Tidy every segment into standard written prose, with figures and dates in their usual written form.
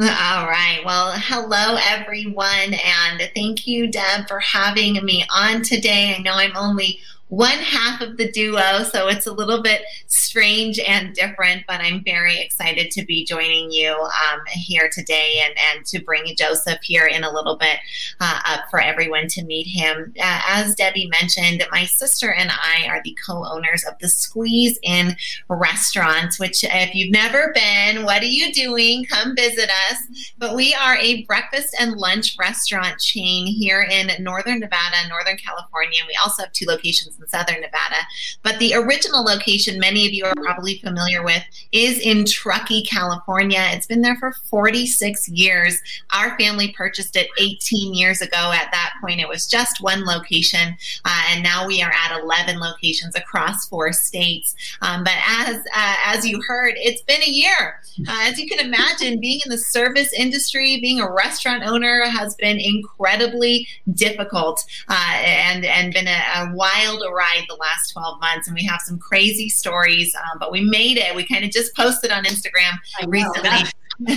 All right. Well, hello, everyone. And thank you, Deb, for having me on today. I know I'm only one half of the duo, so it's a little bit strange and different, but I'm very excited to be joining you here today and to bring Joseph here in a little bit up for everyone to meet him. As Debbie mentioned, my sister and I are the co-owners of the Squeeze In restaurant, which if you've never been, what are you doing? Come visit us. But we are a breakfast and lunch restaurant chain here in Northern Nevada, Northern California. We also have two locations in Southern Nevada. But the original location, many of you are probably familiar with, is in Truckee, California. It's been there for 46 years. Our family purchased it 18 years ago. At that point, it was just one location, and now we are at 11 locations across 4 states. But as you heard, it's been a year. As you can imagine, being in the service industry, being a restaurant owner has been incredibly difficult and been a wild ride the last 12 months. And we have some crazy stories, but we made it. We kind of just posted on Instagram recently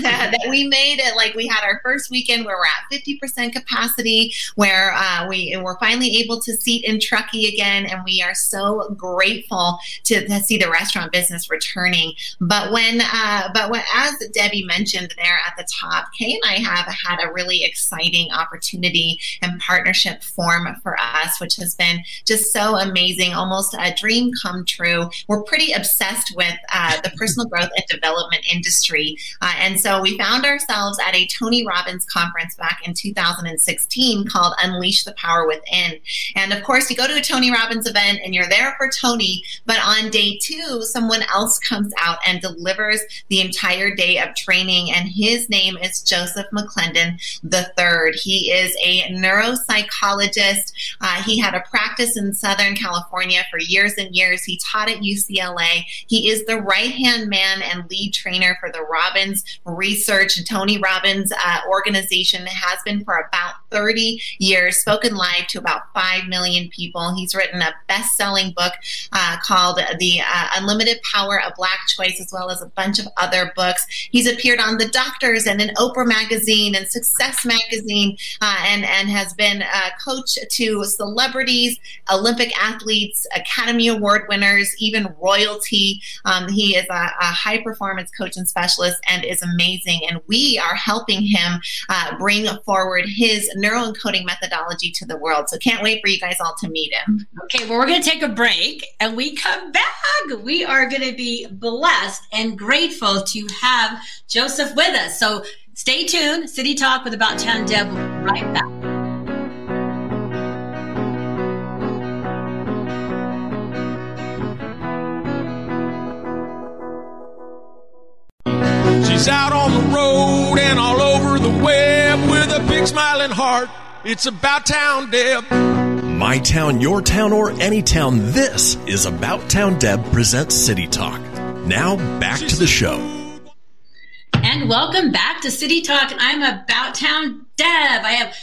that we made it. Like, we had our first weekend where we're at 50% capacity, where we're finally able to seat in Truckee again. And we are so grateful to see the restaurant business returning. But as Debbie mentioned there at the top, Kay and I have had a really exciting opportunity and partnership form for us, which has been just so amazing, almost a dream come true. We're pretty obsessed with the personal growth and development industry. And so we found ourselves at a Tony Robbins conference back in 2016 called Unleash the Power Within. And of course, you go to a Tony Robbins event and you're there for Tony, but on day 2, someone else comes out and delivers the entire day of training, and his name is Joseph McClendon III. He is a neuropsychologist. He had a practice in Southern California for years and years. He taught at UCLA. He is the right-hand man and lead trainer for the Robbins Research. Tony Robbins organization has been for about 30 years, spoken live to about 5 million people. He's written a best-selling book called The Unlimited Power of Black Choice, as well as a bunch of other books. He's appeared on The Doctors and in Oprah Magazine and Success Magazine, and has been a coach to celebrities, Olympic athletes, Academy Award winners, even royalty. He is a high-performance coach and specialist and is amazing, and we are helping him bring forward his neuroencoding methodology to the world. So can't wait for you guys all to meet him. Okay, well, we're going to take a break, and we come back. We are going to be blessed and grateful to have Joseph with us. So stay tuned. City Talk with About Town Deb. We'll be right back. She's out on the road and all over the web with a big smiling heart. It's About Town Deb. My town, your town, or any town. This is About Town Deb presents City Talk. Now back to the show. And welcome back to City Talk. And I'm About Town Deb. I have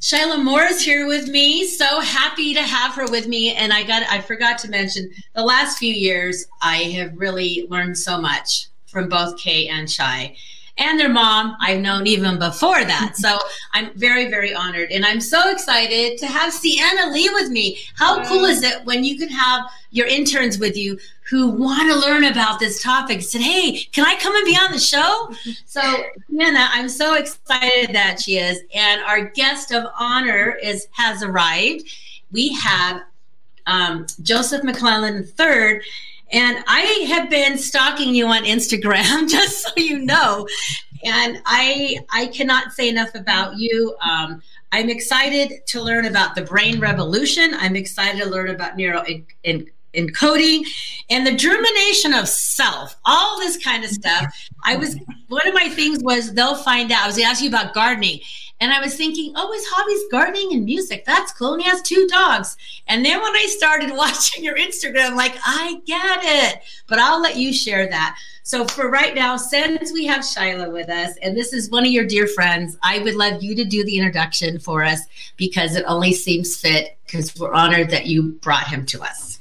Shyla Morris here with me. So happy to have her with me. And I forgot to mention, the last few years I have really learned so much from both Kay and Shy. And their mom, I've known even before that. So I'm very, very honored. And I'm so excited to have Sienna Lee with me. How cool is it when you can have your interns with you who want to learn about this topic? Said, hey, can I come and be on the show? So Sienna, I'm so excited that she is. And our guest of honor has arrived. We have Joseph McClendon III. And I have been stalking you on Instagram, just so you know. And I cannot say enough about you. I'm excited to learn about the brain revolution. I'm excited to learn about neuroencoding and the germination of self, all this kind of stuff. One of my things was they'll find out. I was asking you about gardening. And I was thinking, oh, his hobbies, gardening and music. That's cool. And he has 2 dogs. And then when I started watching your Instagram, like, I get it. But I'll let you share that. So for right now, since we have Shyla with us, and this is one of your dear friends, I would love you to do the introduction for us, because it only seems fit, because we're honored that you brought him to us.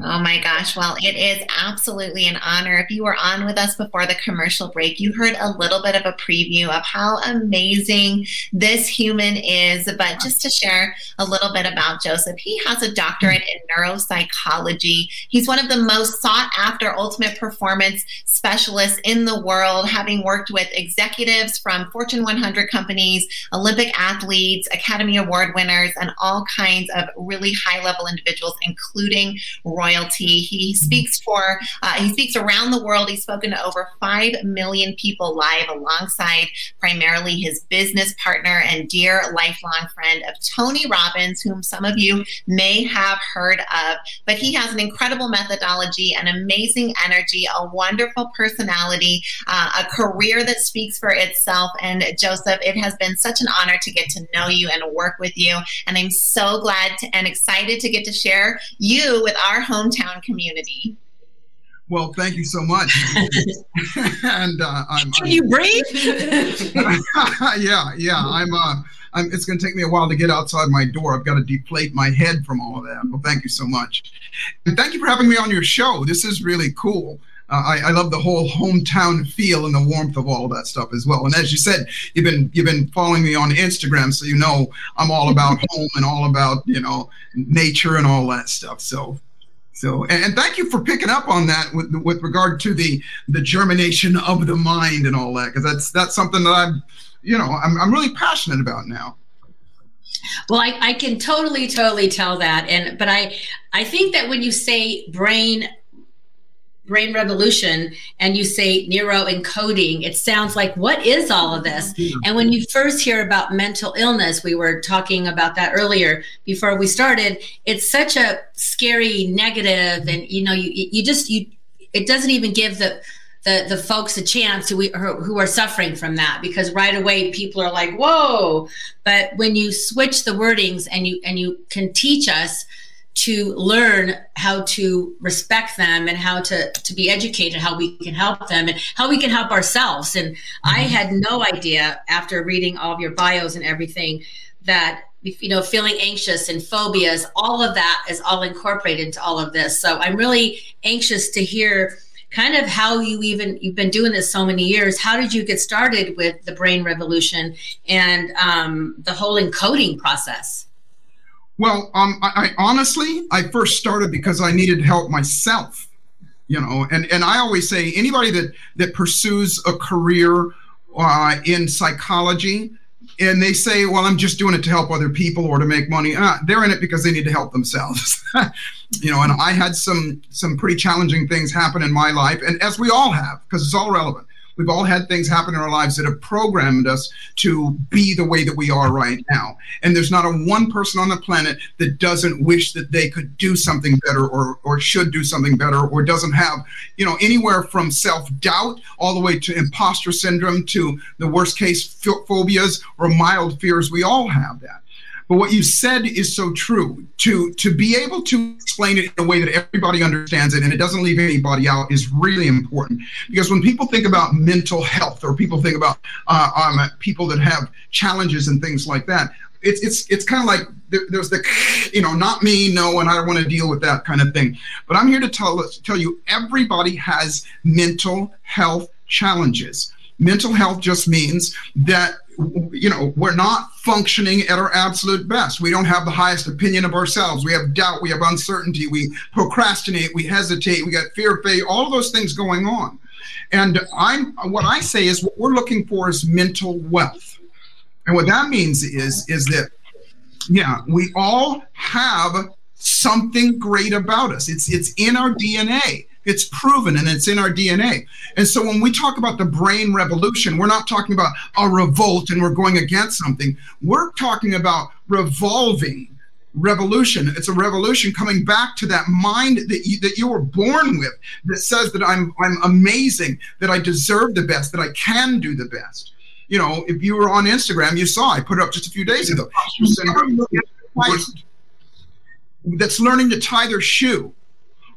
Oh my gosh. Well, it is absolutely an honor. If you were on with us before the commercial break, you heard a little bit of a preview of how amazing this human is. But just to share a little bit about Joseph, he has a doctorate in neuropsychology. He's one of the most sought after ultimate performance specialists in the world, having worked with executives from Fortune 100 companies, Olympic athletes, Academy Award winners, and all kinds of really high level individuals, including Roy royalty. He speaks around the world. He's spoken to over 5 million people live alongside primarily his business partner and dear lifelong friend of Tony Robbins, whom some of you may have heard of. But he has an incredible methodology, an amazing energy, a wonderful personality, a career that speaks for itself. And Joseph, it has been such an honor to get to know you and work with you. And I'm so glad and excited to get to share you with our hometown community. Well, thank you so much. And can you breathe? Yeah. It's going to take me a while to get outside my door. I've got to deflate my head from all of that. Well, thank you so much, and thank you for having me on your show. This is really cool. I love the whole hometown feel and the warmth of all of that stuff as well. And as you said, you've been following me on Instagram, so you know I'm all about home and all about nature and all that stuff. So, and thank you for picking up on that with regard to the germination of the mind and all that, because that's something that I'm really passionate about now. Well, I can totally tell that, but I think that when you say brain revolution and you say neuroencoding, it sounds like, what is all of this? And when you first hear about mental illness, we were talking about that earlier before we started, it's such a scary negative, and it doesn't even give the folks a chance who are suffering from that, because right away people are like, whoa. But when you switch the wordings and you can teach us to learn how to respect them and how to be educated, how we can help them and how we can help ourselves. And I had no idea, after reading all of your bios and everything, that feeling anxious and phobias, all of that is all incorporated into all of this. So I'm really anxious to hear kind of how you've been doing this so many years. How did you get started with the brain revolution and the whole encoding process? Well, I first started because I needed help myself, and I always say anybody that pursues a career in psychology and they say, well, I'm just doing it to help other people or to make money, they're in it because they need to help themselves. And I had some pretty challenging things happen in my life, and as we all have, because it's all relevant. We've all had things happen in our lives that have programmed us to be the way that we are right now. And there's not a one person on the planet that doesn't wish that they could do something better or should do something better, or doesn't have, anywhere from self-doubt all the way to imposter syndrome to the worst case phobias or mild fears. We all have that. But what you said is so true. To be able to explain it in a way that everybody understands it and it doesn't leave anybody out is really important. Because when people think about mental health, or people think about people that have challenges and things like that, it's kind of like there's the, not me, no, and I don't want to deal with that kind of thing. But I'm here to tell you, everybody has mental health challenges. Mental health just means that we're not functioning at our absolute best. We don't have the highest opinion of ourselves. We have doubt. We have uncertainty. We procrastinate. We hesitate. We got fear of failure. All of those things going on. And what I say is, what we're looking for is mental wealth. And what that means is that, we all have something great about us. It's in our DNA. It's proven, and it's in our DNA. And so when we talk about the brain revolution, we're not talking about a revolt and we're going against something. We're talking about revolving revolution. It's a revolution coming back to that mind that you were born with, that says that I'm amazing, that I deserve the best, that I can do the best. If you were on Instagram, you saw, I put it up just a few days ago, that's learning to tie their shoe,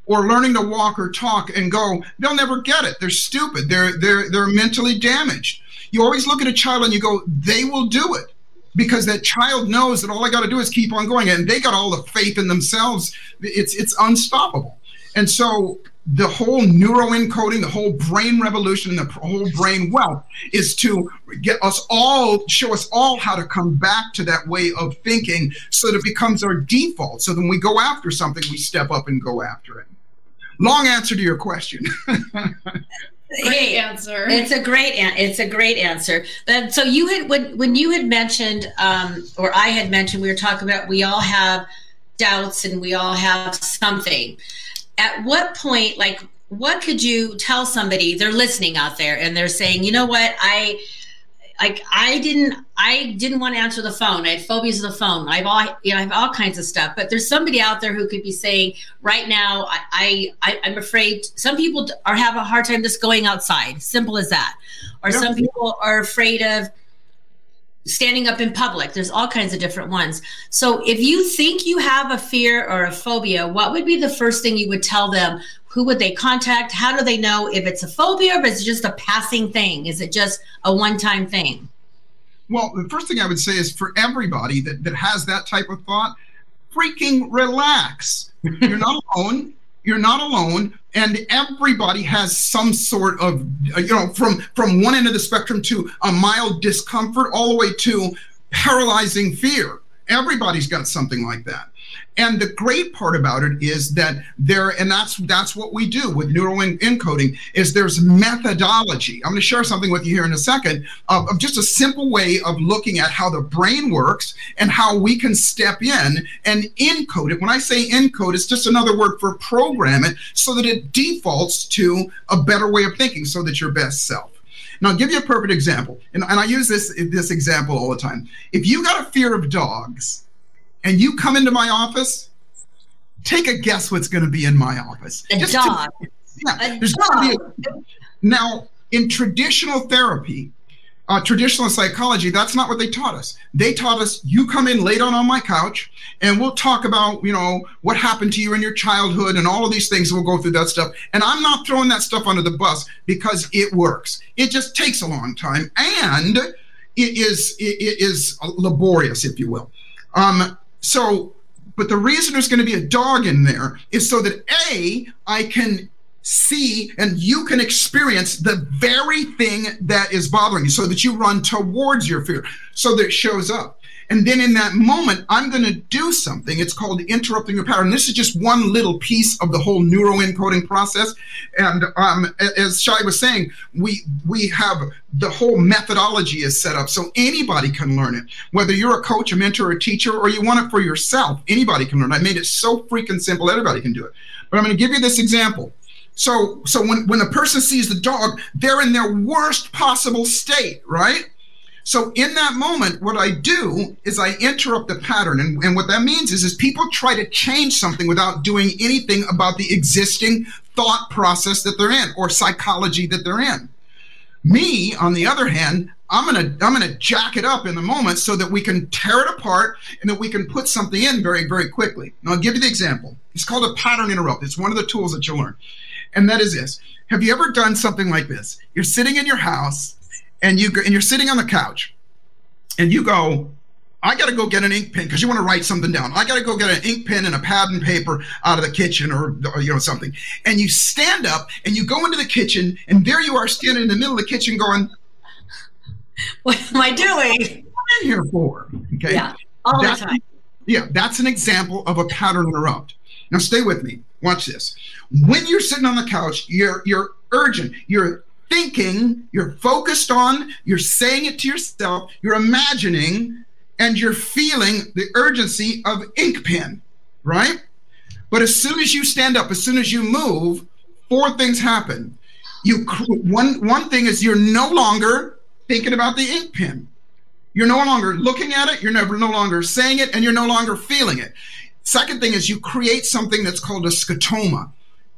or learning to walk or talk and go, they'll never get it. They're stupid. They're mentally damaged. You always look at a child and you go, they will do it, because that child knows that all I got to do is keep on going, and they got all the faith in themselves. It's unstoppable. And so the whole neuroencoding, the whole brain revolution, and the whole brain wealth is to show us all how to come back to that way of thinking, so that it becomes our default. So then we go after something, we step up and go after it. Long answer to your question. Great answer. It's a great answer. But so you had, when you had mentioned, or I had mentioned, we were talking about, we all have doubts and we all have something. at what point, like, what could you tell somebody? They're listening out there and they're saying, you know what, I didn't want to answer the phone. I had phobias of the phone. I have all kinds of stuff. But there's somebody out there who could be saying right now, I'm afraid. Some people have a hard time just going outside. Simple as that. Or some people are afraid of standing up in public. There's all kinds of different ones. So if you think you have a fear or a phobia, what would be the first thing you would tell them? Who would they contact? How do they know if it's a phobia or if it's just a passing thing? Is it just a one-time thing? Well, the first thing I would say is for everybody that has that type of thought, freaking relax. You're not alone. You're not alone. And everybody has some sort of, from one end of the spectrum to a mild discomfort all the way to paralyzing fear. Everybody's got something like that. And the great part about it is that that's what we do with neuroencoding, is there's methodology. I'm going to share something with you here in a second of just a simple way of looking at how the brain works and how we can step in and encode it. When I say encode, it's just another word for program it so that it defaults to a better way of thinking so that your best self. Now, I'll give you a perfect example. And I use this example all the time. If you got a fear of dogs, and you come into my office, take a guess what's going to be in my office. A dog. There's going to be now, in traditional therapy, traditional psychology, that's not what they taught us. They taught us, you come in, lay down on my couch, and we'll talk about, what happened to you in your childhood and all of these things. We'll go through that stuff. And I'm not throwing that stuff under the bus because it works. It just takes a long time, and it is laborious, if you will. But the reason there's going to be a dog in there is so that I can see and you can experience the very thing that is bothering you so that you run towards your fear, so that it shows up. And then in that moment, I'm going to do something. It's called interrupting your pattern. This is just one little piece of the whole neuroencoding process. And as Shy was saying, we have the whole methodology is set up so anybody can learn it. Whether you're a coach, a mentor, a teacher, or you want it for yourself, anybody can learn it. I made it so freaking simple, everybody can do it. But I'm going to give you this example. So when a person sees the dog, they're in their worst possible state, right? So in that moment, what I do is I interrupt the pattern. And what that means is people try to change something without doing anything about the existing thought process that they're in or psychology that they're in. Me, on the other hand, I'm gonna jack it up in the moment so that we can tear it apart and that we can put something in very, very quickly. Now, I'll give you the example. It's called a pattern interrupt. It's one of the tools that you'll learn. And that is this. Have you ever done something like this? You're sitting in your house, and you're sitting on the couch, and you go, I got to go get an ink pen because you want to write something down. I got to go get an ink pen and a pad and paper out of the kitchen or something. And you stand up and you go into the kitchen, and there you are standing in the middle of the kitchen going, what am I doing? What am I in here for? Okay. Yeah, that's the time. Yeah, that's an example of a pattern interrupt. Now stay with me. Watch this. When you're sitting on the couch, you're urgent. You're thinking, you're focused on, you're saying it to yourself, you're imagining, and you're feeling the urgency of ink pen, right? But as soon as you stand up, as soon as you move, four things happen. One thing is you're no longer thinking about the ink pen. You're no longer looking at it, you're no longer saying it, and you're no longer feeling it. Second thing is you create something that's called a scotoma.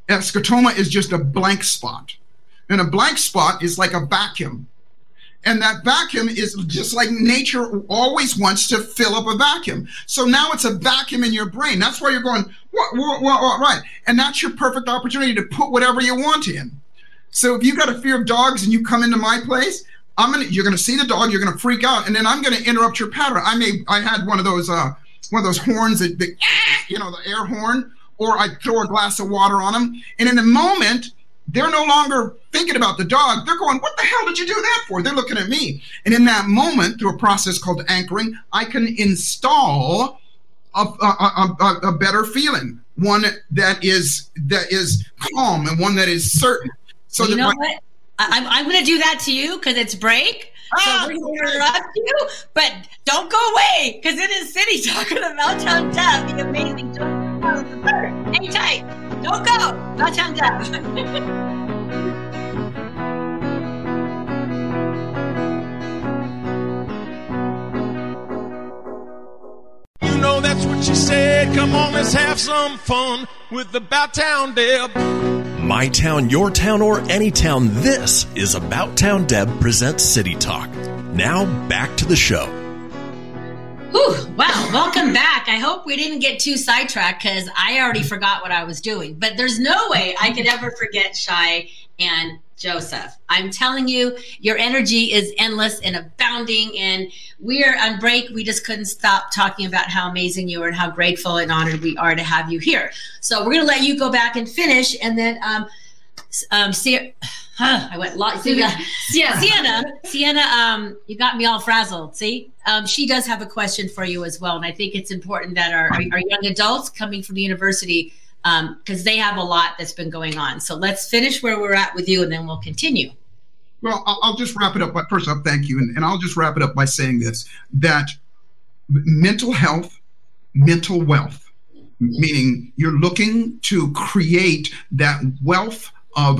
A scotoma is just a blank spot. And a blank spot is like a vacuum. And that vacuum is just like nature always wants to fill up a vacuum. So now it's a vacuum in your brain. That's why you're going, what, right? And that's your perfect opportunity to put whatever you want in. So if you got a fear of dogs and you come into my place, you're gonna see the dog, you're gonna freak out, and then I'm gonna interrupt your pattern. I had one of those horns that the air horn, or I'd throw a glass of water on them, and in a moment, they're no longer thinking about the dog. They're going, what the hell did you do that for? They're looking at me. And in that moment, through a process called anchoring, I can install a better feeling, one that is calm and one that is certain. So you know what? I'm going to do that to you because it's break. So we're going to interrupt you, but don't go away because it is City talking about Meltdown Dove, the amazing Hang tight. Don't go. Not timed out. That's what she said. Come on, let's have some fun with the About Town Deb. My town, your town, or any town, this is About Town Deb presents City Talk. Now, back to the show. Whew, wow, welcome back. I hope we didn't get too sidetracked because I already forgot what I was doing. But there's no way I could ever forget Shy and Joseph. I'm telling you, your energy is endless and abounding, and we are on break. We just couldn't stop talking about how amazing you are and how grateful and honored we are to have you here. So we're going to let you go back and finish, and then Sienna, you got me all frazzled, see? She does have a question for you as well, and I think it's important that our young adults coming from the university, because they have a lot that's been going on. So let's finish where we're at with you, and then we'll continue. Well, I'll just wrap it up. But first, thank you. And I'll just wrap it up by saying this, that mental health, mental wealth, meaning you're looking to create that wealth of,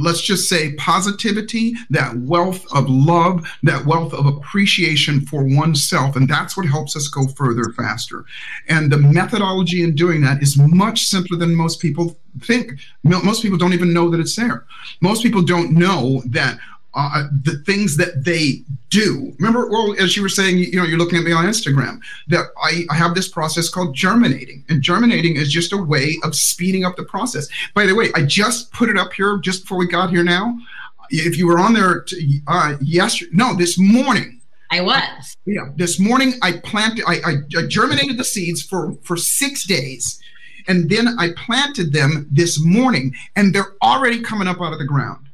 let's just say, positivity, that wealth of love, that wealth of appreciation for oneself. And that's what helps us go further faster. And the methodology in doing that is much simpler than most people think. Most people don't even know that it's there. Most people don't know that the things that they do. Remember, well, as you were saying, you know, you're looking at me on Instagram, that I have this process called germinating. And germinating is just a way of speeding up the process. By the way, I just put it up here just before we got here now. If you were on there this morning. I was. Yeah, this morning I planted, I germinated the seeds for 6 days. And then I planted them this morning. And they're already coming up out of the ground.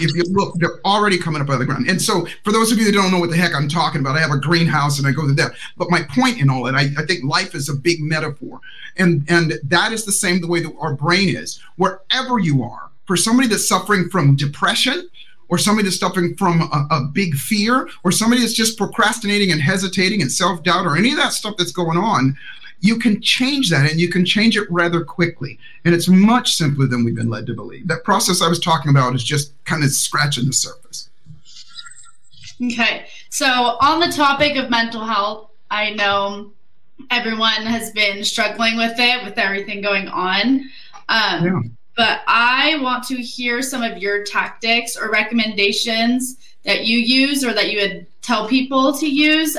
If you look, they're already coming up out of the ground. And so for those of you that don't know what the heck I'm talking about, I have a greenhouse and I go to that. But my point in all that, I think life is a big metaphor. And that is the same the way that our brain is. Wherever you are, for somebody that's suffering from depression, or somebody that's suffering from a big fear, or somebody that's just procrastinating and hesitating and self-doubt or any of that stuff that's going on, you can change that, and you can change it rather quickly. And it's much simpler than we've been led to believe. That process I was talking about is just kind of scratching the surface. Okay. So on the topic of mental health, I know everyone has been struggling with it, with everything going on. But I want to hear some of your tactics or recommendations that you use or that you would tell people to use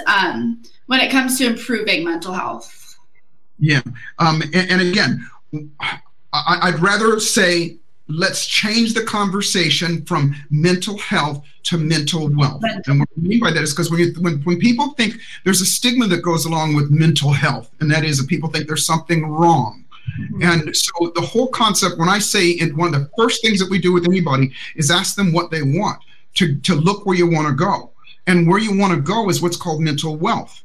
when it comes to improving mental health. Yeah. And again, I'd rather say, let's change the conversation from mental health to mental wealth. And what I mean by that is because when people think, there's a stigma that goes along with mental health, and that is that people think there's something wrong. Mm-hmm. And so the whole concept, when I say, and one of the first things that we do with anybody is ask them what they want, to look where you want to go. And where you want to go is what's called mental wealth.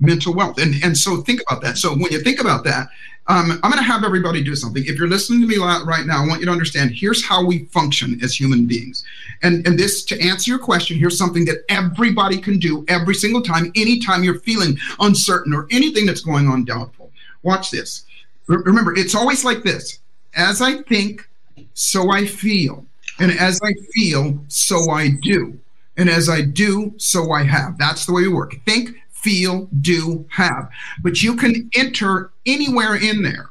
Mental wealth. And so think about that. So when you think about that, I'm going to have everybody do something. If you're listening to me right now, I want you to understand, here's how we function as human beings. And this, to answer your question, here's something that everybody can do every single time, anytime you're feeling uncertain or anything that's going on doubtful. Watch this. Remember, it's always like this. As I think, so I feel. And as I feel, so I do. And as I do, so I have. That's the way we work. Think, feel, do, have. But you can enter anywhere in there.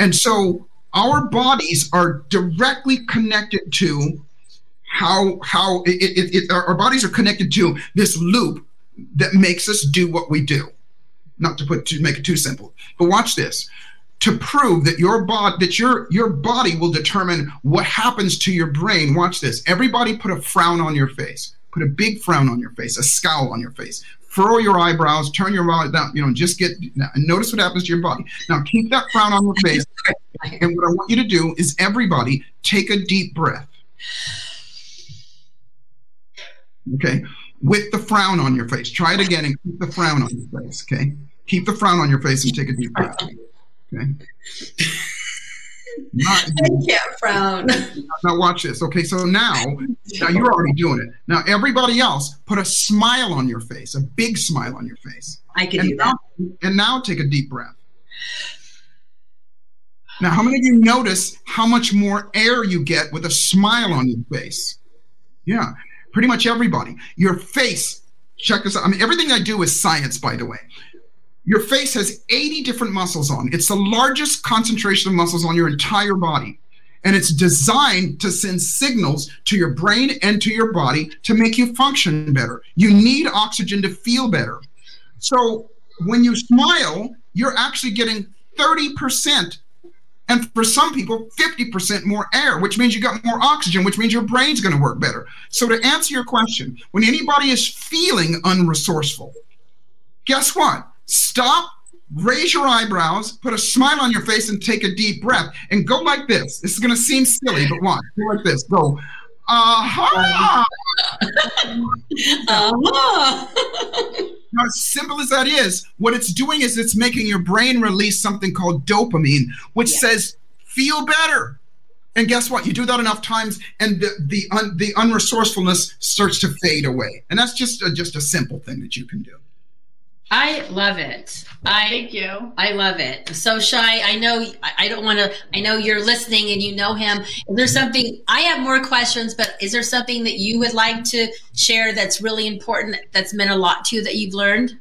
And so our bodies are directly connected to our bodies are connected to this loop that makes us do what we do. Not to make it too simple, but watch this. To prove that your body will determine what happens to your brain, watch this. Everybody put a frown on your face. Put a big frown on your face, a scowl on your face. Furrow your eyebrows, turn your eyes down, notice what happens to your body. Now keep that frown on your face. And what I want you to do is everybody take a deep breath. Okay. With the frown on your face. Try it again and keep the frown on your face. Okay. Keep the frown on your face and take a deep breath. Okay. I can't frown. Now watch this. Okay, so now you're already doing it. Now everybody else, put a smile on your face, a big smile on your face. I can do that. And now take a deep breath. Now, how many of you notice how much more air you get with a smile on your face? Yeah, pretty much everybody. Your face, check this out. I mean, everything I do is science, by the way. Your face has 80 different muscles on. It's the largest concentration of muscles on your entire body. And it's designed to send signals to your brain and to your body to make you function better. You need oxygen to feel better. So when you smile, you're actually getting 30%, and for some people, 50% more air, which means you got more oxygen, which means your brain's going to work better. So to answer your question, when anybody is feeling unresourceful, guess what? Stop, raise your eyebrows, put a smile on your face, and take a deep breath, and go like this. This is going to seem silly, but watch. Go like this. Go, aha! Uh-huh. Now, as simple as that is, what it's doing is it's making your brain release something called dopamine, which says, feel better. And guess what? You do that enough times, and the unresourcefulness starts to fade away. And that's just a simple thing that you can do. I love it. Thank you. I love it. So Shy, I know I don't want to, I know you're listening and you know him. Is there something, I have more questions, but is there something that you would like to share that's really important, that's meant a lot to you that you've learned?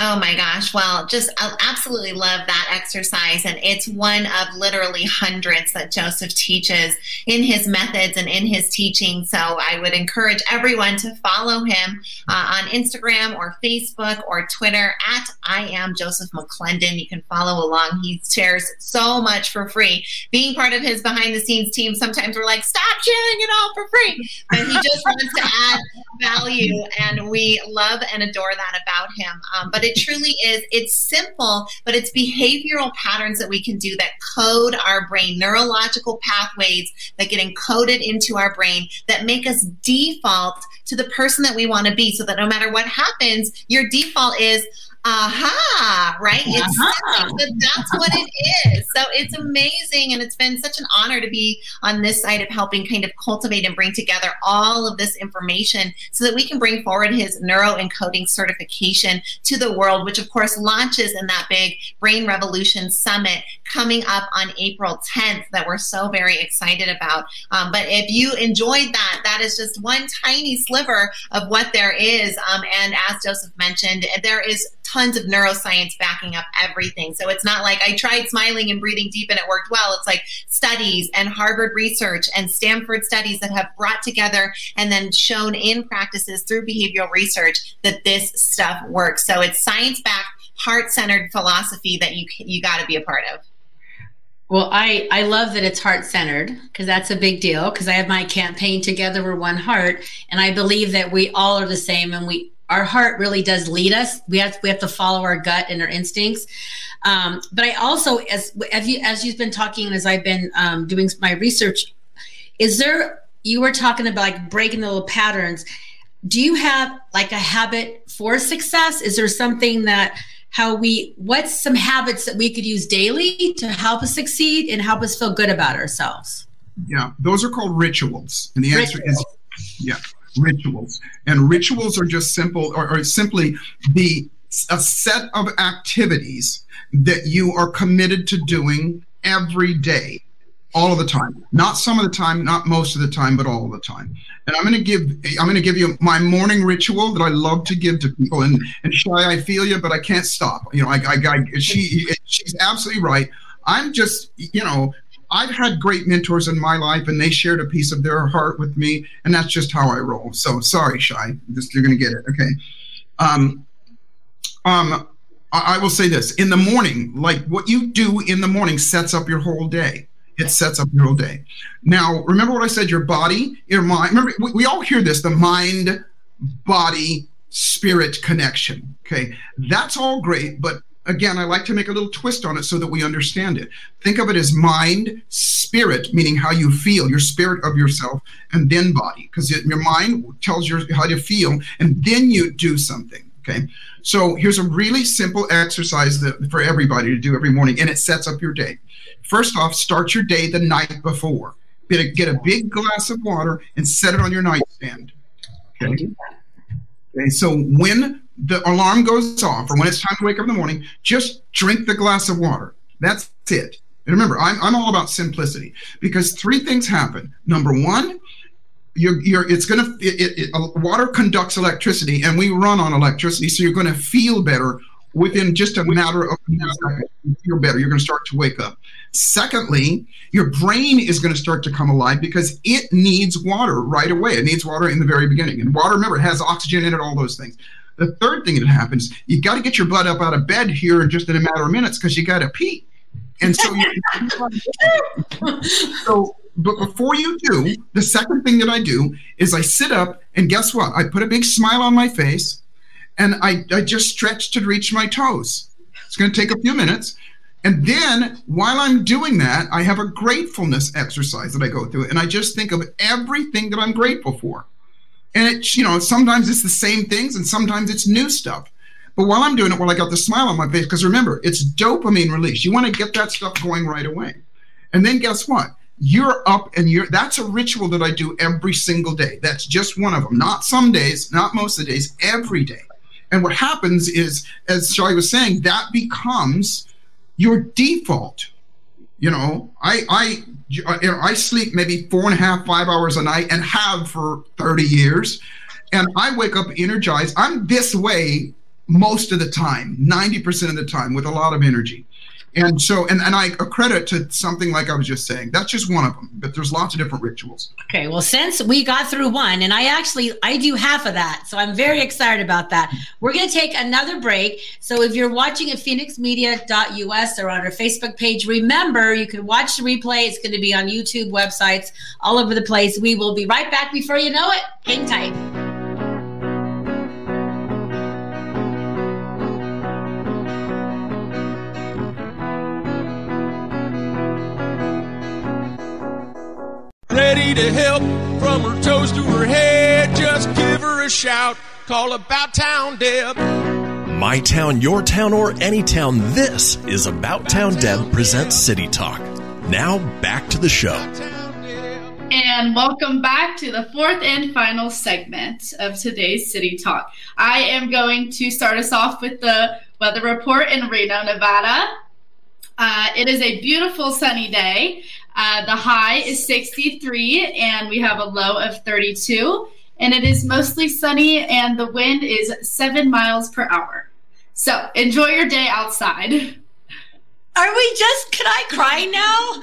Oh my gosh. Well, just I absolutely love that exercise. And it's one of literally hundreds that Joseph teaches in his methods and in his teaching. So I would encourage everyone to follow him on Instagram or Facebook or Twitter at I am Joseph McClendon. You can follow along. He shares so much for free. Being part of his behind the scenes team, sometimes we're like, stop sharing it all for free. But he just wants to add value. And we love and adore that about him. But it truly is, it's simple, but it's behavioral patterns that we can do that code our brain, neurological pathways that get encoded into our brain that make us default to the person that we want to be, so that no matter what happens, your default is, aha, right? That's what it is. So it's amazing, and it's been such an honor to be on this side of helping kind of cultivate and bring together all of this information so that we can bring forward his neuroencoding certification to the world, which of course launches in that big Brain Revolution Summit coming up on April 10th that we're so very excited about. But if you enjoyed that, that is just one tiny sliver of what there is. And as Joseph mentioned, there is tons of neuroscience backing up everything. So it's not like I tried smiling and breathing deep and it worked well. It's like studies and Harvard research and Stanford studies that have brought together and then shown in practices through behavioral research that this stuff works. So it's science-backed, heart-centered philosophy that you got to be a part of. Well, I love that it's heart-centered, because that's a big deal, because I have my campaign Together We're One Heart, and I believe that we all are the same, and our heart really does lead us. We have to follow our gut and our instincts. But I also, as you've been talking and as I've been doing my research, you were talking about like breaking the little patterns. Do you have like a habit for success? Is there something that what's some habits that we could use daily to help us succeed and help us feel good about ourselves? Yeah, those are called rituals. And the answer is, yeah. Rituals. And rituals are just simple, or simply a set of activities that you are committed to doing every day, all of the time. Not some of the time, not most of the time, but all of the time. And I'm going to give you my morning ritual that I love to give to people. And Shy, I feel you, but I can't stop. You know, she's absolutely right. I'm just, you know, I've had great mentors in my life, and they shared a piece of their heart with me, and that's just how I roll. So sorry, Shy, you're going to get it, okay? I will say this. In the morning, like what you do in the morning sets up your whole day. It sets up your whole day. Now, remember what I said, your body, your mind. Remember, we all hear this, the mind, body, spirit connection, okay? That's all great, but again, I like to make a little twist on it so that we understand it. Think of it as mind, spirit, meaning how you feel, your spirit of yourself, and then body, because your mind tells you how to feel, and then you do something, okay? So here's a really simple exercise for everybody to do every morning, and it sets up your day. First off, start your day the night before. Get a big glass of water and set it on your nightstand, okay? Okay, so when the alarm goes off, or when it's time to wake up in the morning, just drink the glass of water. That's it. And remember, I'm all about simplicity, because three things happen. Number one, water conducts electricity, and we run on electricity, so you're going to feel better within just a matter of seconds. You feel better. You're going to start to wake up. Secondly, your brain is going to start to come alive because it needs water right away. It needs water in the very beginning. And water, remember, it has oxygen in it, all those things. The third thing that happens, you got to get your butt up out of bed here just in a matter of minutes because you got to pee. And so, but before you do, the second thing that I do is I sit up, and guess what? I put a big smile on my face, and I just stretch to reach my toes. It's going to take a few minutes. And then while I'm doing that, I have a gratefulness exercise that I go through, and I just think of everything that I'm grateful for. And it's, you know, sometimes it's the same things, and sometimes it's new stuff. But while I'm doing it, I got the smile on my face, because remember, it's dopamine release. You want to get that stuff going right away. And then guess what? You're up, and that's a ritual that I do every single day. That's just one of them. Not some days, not most of the days, every day. And what happens is, as Shyla was saying, that becomes your default. You know, I sleep maybe 4.5, 5 hours a night, and have for 30 years. And I wake up energized. I'm this way most of the time, 90% of the time, with a lot of energy. And so, and I accredit to something like I was just saying. That's just one of them, but there's lots of different rituals. Okay, well, since we got through one, and I do half of that, so I'm very excited about that. We're going to take another break. So if you're watching at phoenixmedia.us or on our Facebook page, remember, you can watch the replay. It's going to be on YouTube, websites, all over the place. We will be right back before you know it. Hang tight. Ready to help from her toes to her head. Just give her a shout. Call About Town Deb. My town, your town, or any town. This is About Town Deb presents City Talk. Now back to the show. And welcome back to the fourth and final segment of today's City Talk. I am going to start us off with the weather report in Reno, Nevada. It is a beautiful sunny day. The high is 63, and we have a low of 32. And it is mostly sunny, and the wind is 7 miles per hour. So enjoy your day outside. Can I cry now?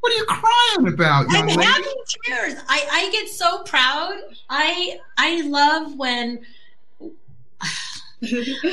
What are you crying about? I'm having tears. I get so proud. I love when,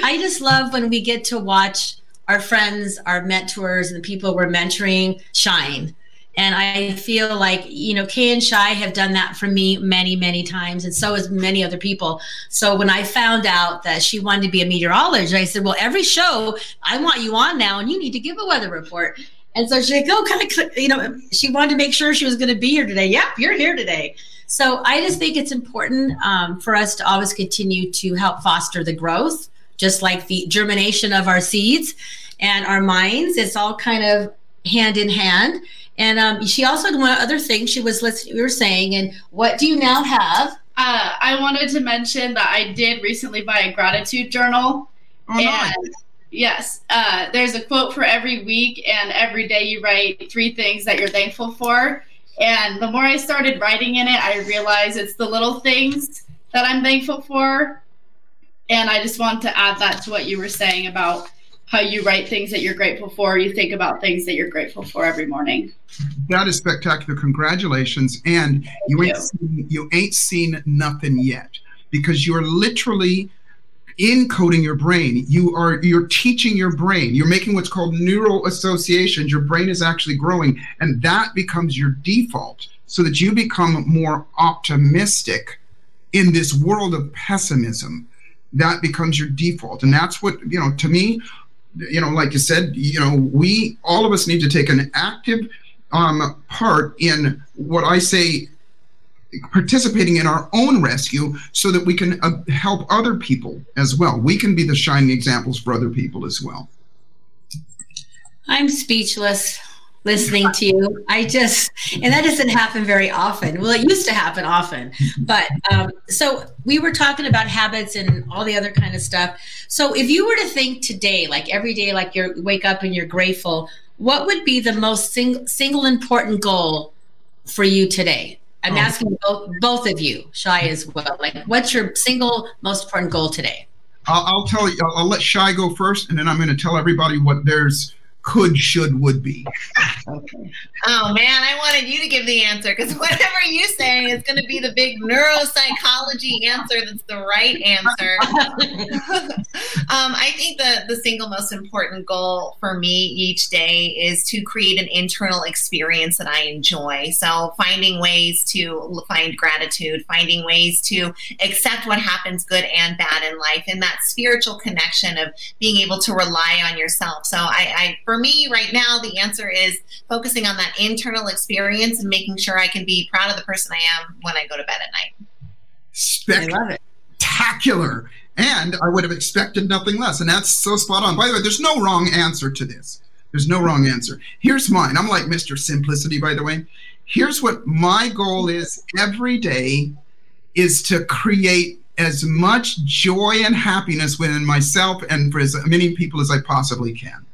I just love when we get to watch our friends, our mentors, and the people we're mentoring shine. And I feel like, you know, Kay and Shy have done that for me many, many times, and so has many other people. So when I found out that she wanted to be a meteorologist, I said, well, every show I want you on now, and you need to give a weather report. And so she's like, oh, kind of, you know, she wanted to make sure she was going to be here today. Yep, you're here today. So I just think it's important for us to always continue to help foster the growth, just like the germination of our seeds and our minds. It's all kind of hand in hand. And she also, one other thing she was listening, we were saying, and what do you now have? I wanted to mention that I did recently buy a gratitude journal. Oh, and nice. Yes, there's a quote for every week, and every day you write 3 things that you're thankful for. And the more I started writing in it, I realized it's the little things that I'm thankful for. And I just want to add that to what you were saying about how you write things that you're grateful for. You think about things that you're grateful for every morning. That is spectacular. Congratulations. And you ain't seen nothing yet, because you're literally encoding your brain. You're teaching your brain. You're making what's called neural associations. Your brain is actually growing, and that becomes your default, so that you become more optimistic in this world of pessimism. That becomes your default. And that's what, you know, to me, you know, like you said, you know, we, all of us need to take an active part in what I say, participating in our own rescue, so that we can help other people as well. We can be the shining examples for other people as well. I'm speechless. listening to you. And that doesn't happen very often. Well, it used to happen often, but so we were talking about habits and all the other kind of stuff. So if you were to think today, like every day, like you wake up and you're grateful, what would be the most single important goal for you today? I'm asking both of you, Shy as well. Like, what's your single most important goal today? I'll tell you, I'll let Shy go first, and then I'm going to tell everybody what theirs could, should, would be. Okay. Oh man, I wanted you to give the answer, because whatever you say is going to be the big neuropsychology answer that's the right answer. I think the single most important goal for me each day is to create an internal experience that I enjoy. So finding ways to find gratitude, finding ways to accept what happens, good and bad in life, and that spiritual connection of being able to rely on yourself. So for me right now, the answer is focusing on that internal experience and making sure I can be proud of the person I am when I go to bed at night. Spectacular. And I would have expected nothing less. And that's so spot on. By the way, there's no wrong answer to this. There's no wrong answer. Here's mine. I'm like Mr. Simplicity, by the way. Here's what my goal is every day, is to create as much joy and happiness within myself and for as many people as I possibly can.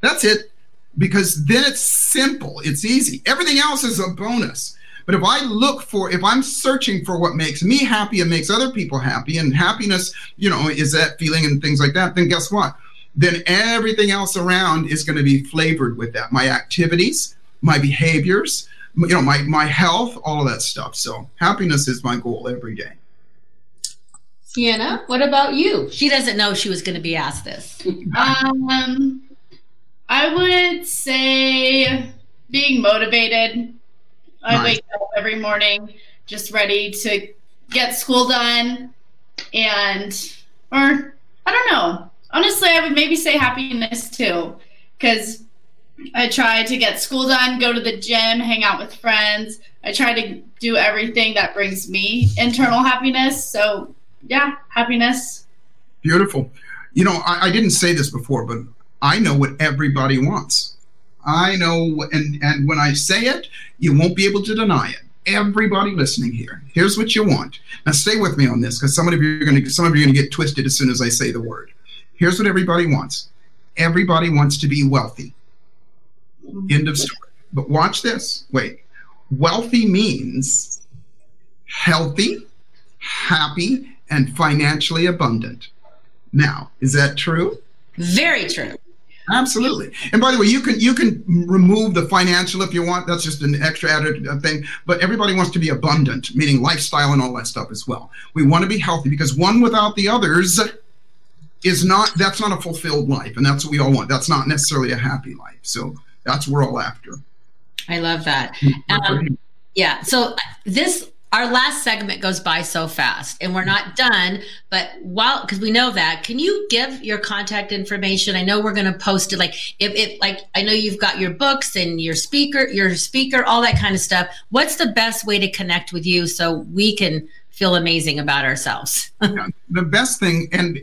That's it. Because then it's simple, it's easy. Everything else is a bonus. But if I look for, if I'm searching for what makes me happy and makes other people happy, and happiness, you know, is that feeling and things like that, then guess what? Then everything else around is going to be flavored with that. My activities, my behaviors, you know, my health, all of that stuff. So happiness is my goal every day. Sienna, what about you? She doesn't know she was going to be asked this. I would say being motivated. I wake up every morning just ready to get school done, or I don't know. Honestly, I would maybe say happiness too, because I try to get school done, go to the gym, hang out with friends. I try to do everything that brings me internal happiness. So yeah, happiness. Beautiful. You know, I didn't say this before, but I know what everybody wants. I know, and when I say it, you won't be able to deny it. Everybody listening here, here's what you want. Now stay with me on this, because some of you are going to get twisted as soon as I say the word. Here's what everybody wants. Everybody wants to be wealthy. End of story. But watch this. Wait. Wealthy means healthy, happy, and financially abundant. Now, is that true? Very true. Absolutely. And by the way, you can remove the financial if you want. That's just an extra added thing. But everybody wants to be abundant, meaning lifestyle and all that stuff as well. We want to be healthy, because one without the others that's not a fulfilled life. And that's what we all want. That's not necessarily a happy life. So that's what we're all after. I love that. Yeah. So our last segment goes by so fast, and we're not done, but because we know that, can you give your contact information? I know we're going to post it. Like I know you've got your books and your speaker, all that kind of stuff. What's the best way to connect with you so we can feel amazing about ourselves? Yeah, the best thing, and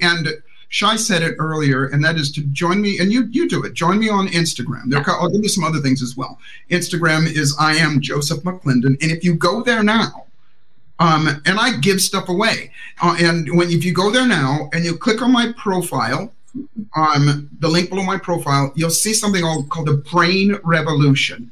Shy said it earlier, and that is to join me, and you do it. Join me on Instagram. I'll give you some other things as well. Instagram is I am Joseph McClendon, and if you go there now, and I give stuff away. If you go there now and you click on my profile, the link below my profile, you'll see something called the Brain Revolution.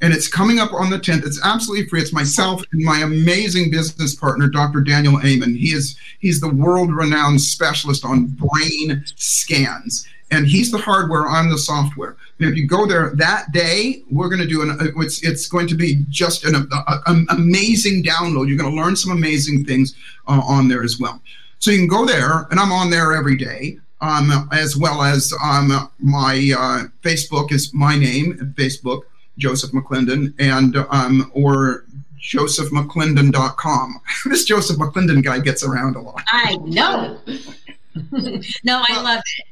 And it's coming up on the 10th. It's absolutely free. It's myself and my amazing business partner, Dr. Daniel Amen. He's the world-renowned specialist on brain scans. And he's the hardware, I'm the software. And if you go there that day, we're going to do it's going to be just an amazing download. You're going to learn some amazing things on there as well. So you can go there, and I'm on there every day, as well as my Facebook is my name, Facebook, Joseph McClendon, and or JosephMcClendon.com. This Joseph McClendon guy gets around a lot. I know. No, I love it.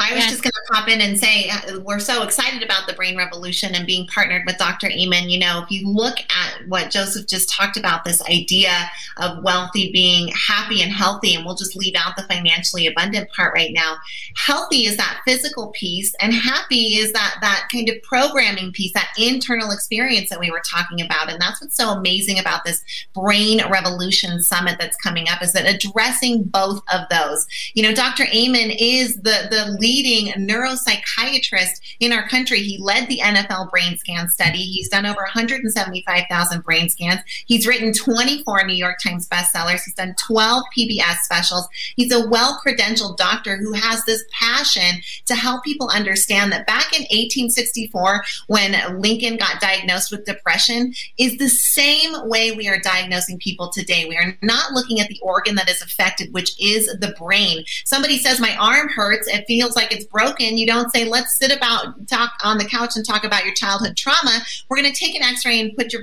I was just going to pop in and say, we're so excited about the Brain Revolution and being partnered with Dr. Amen. You know, if you look at what Joseph just talked about, this idea of wealthy being happy and healthy, and we'll just leave out the financially abundant part right now. Healthy is that physical piece, and happy is that kind of programming piece, that internal experience that we were talking about. And that's what's so amazing about this Brain Revolution Summit that's coming up, is that addressing both of those. You know, Dr. Amen is the leading neuropsychiatrist in our country. He led the NFL brain scan study. He's done over 175,000 brain scans. He's written 24 New York Times bestsellers. He's done 12 PBS specials. He's a well-credentialed doctor who has this passion to help people understand that back in 1864, when Lincoln got diagnosed with depression, is the same way we are diagnosing people today. We are not looking at the organ that is affected, which is the brain. Somebody says, my arm hurts, it feels like it's broken. You don't say, let's talk on the couch and talk about your childhood trauma. We're going to take an x-ray and put your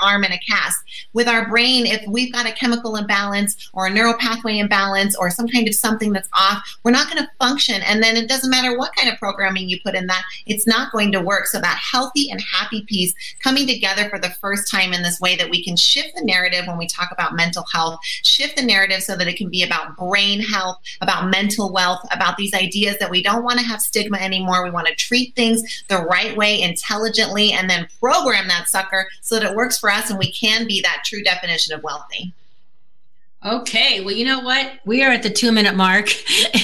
arm in a cast. With our brain, if we've got a chemical imbalance or a neural pathway imbalance or some kind of something that's off, we're not going to function. And then it doesn't matter what kind of programming you put in that, it's not going to work. So that healthy and happy piece coming together for the first time in this way that we can shift the narrative when we talk about mental health, shift the narrative so that it can be about brain health, about mental wealth, about these ideas that we don't want to have stigma anymore. We want to treat things the right way, intelligently, and then program that sucker so that it works for us and we can be that true definition of wealthy. Okay. Well, you know what? We are at the 2-minute mark,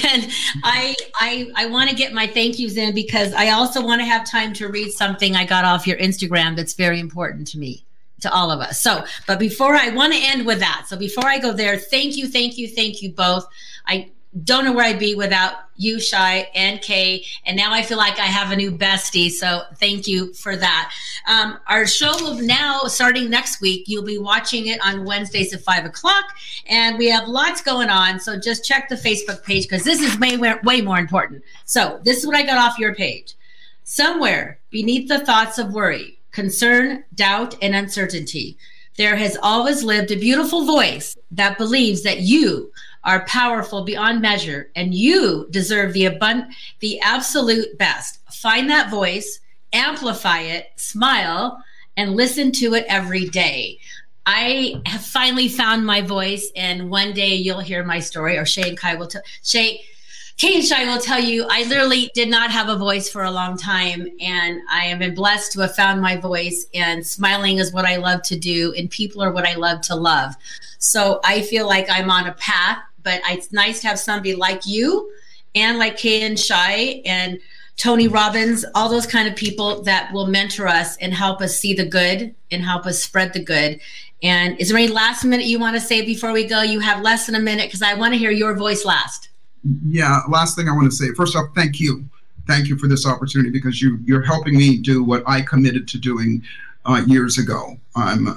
and I want to get my thank yous in, because I also want to have time to read something I got off your Instagram that's very important to me, to all of us. So, but before I want to end with that. So before I go there, thank you both. I don't know where I'd be without you, Shy and Kay, and now I feel like I have a new bestie, so thank you for that. Our show will now, starting next week, you'll be watching it on Wednesdays at 5 o'clock, and we have lots going on, so just check the Facebook page, because this is way more important. So this is what I got off your page. Somewhere beneath the thoughts of worry, concern, doubt, and uncertainty, there has always lived a beautiful voice that believes that you are powerful beyond measure, and you deserve the absolute best. Find that voice, amplify it, smile, and listen to it every day. I have finally found my voice, and one day you'll hear my story, or Kay and Shy will tell you, I literally did not have a voice for a long time, and I have been blessed to have found my voice, and smiling is what I love to do, and people are what I love to love. So I feel like I'm on a path. But it's nice to have somebody like you and like Kay and Shy and Tony Robbins, all those kind of people that will mentor us and help us see the good and help us spread the good. And is there any last minute you want to say before we go? You have less than a minute, because I want to hear your voice last. Yeah, last thing I want to say. First off, thank you. Thank you for this opportunity, because you're helping me do what I committed to doing years ago.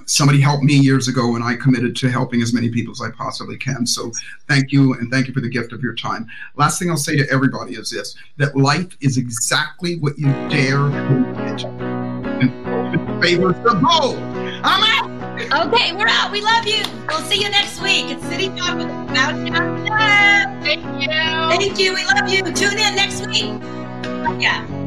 Somebody helped me years ago, and I committed to helping as many people as I possibly can. So thank you, and thank you for the gift of your time. Last thing I'll say to everybody is this, that life is exactly what you dare to do. And favors the bold. I'm out. Okay, we're out. We love you. We'll see you next week. It's City Talk with Mountain House. Thank you. Thank you. We love you. Tune in next week. Yeah.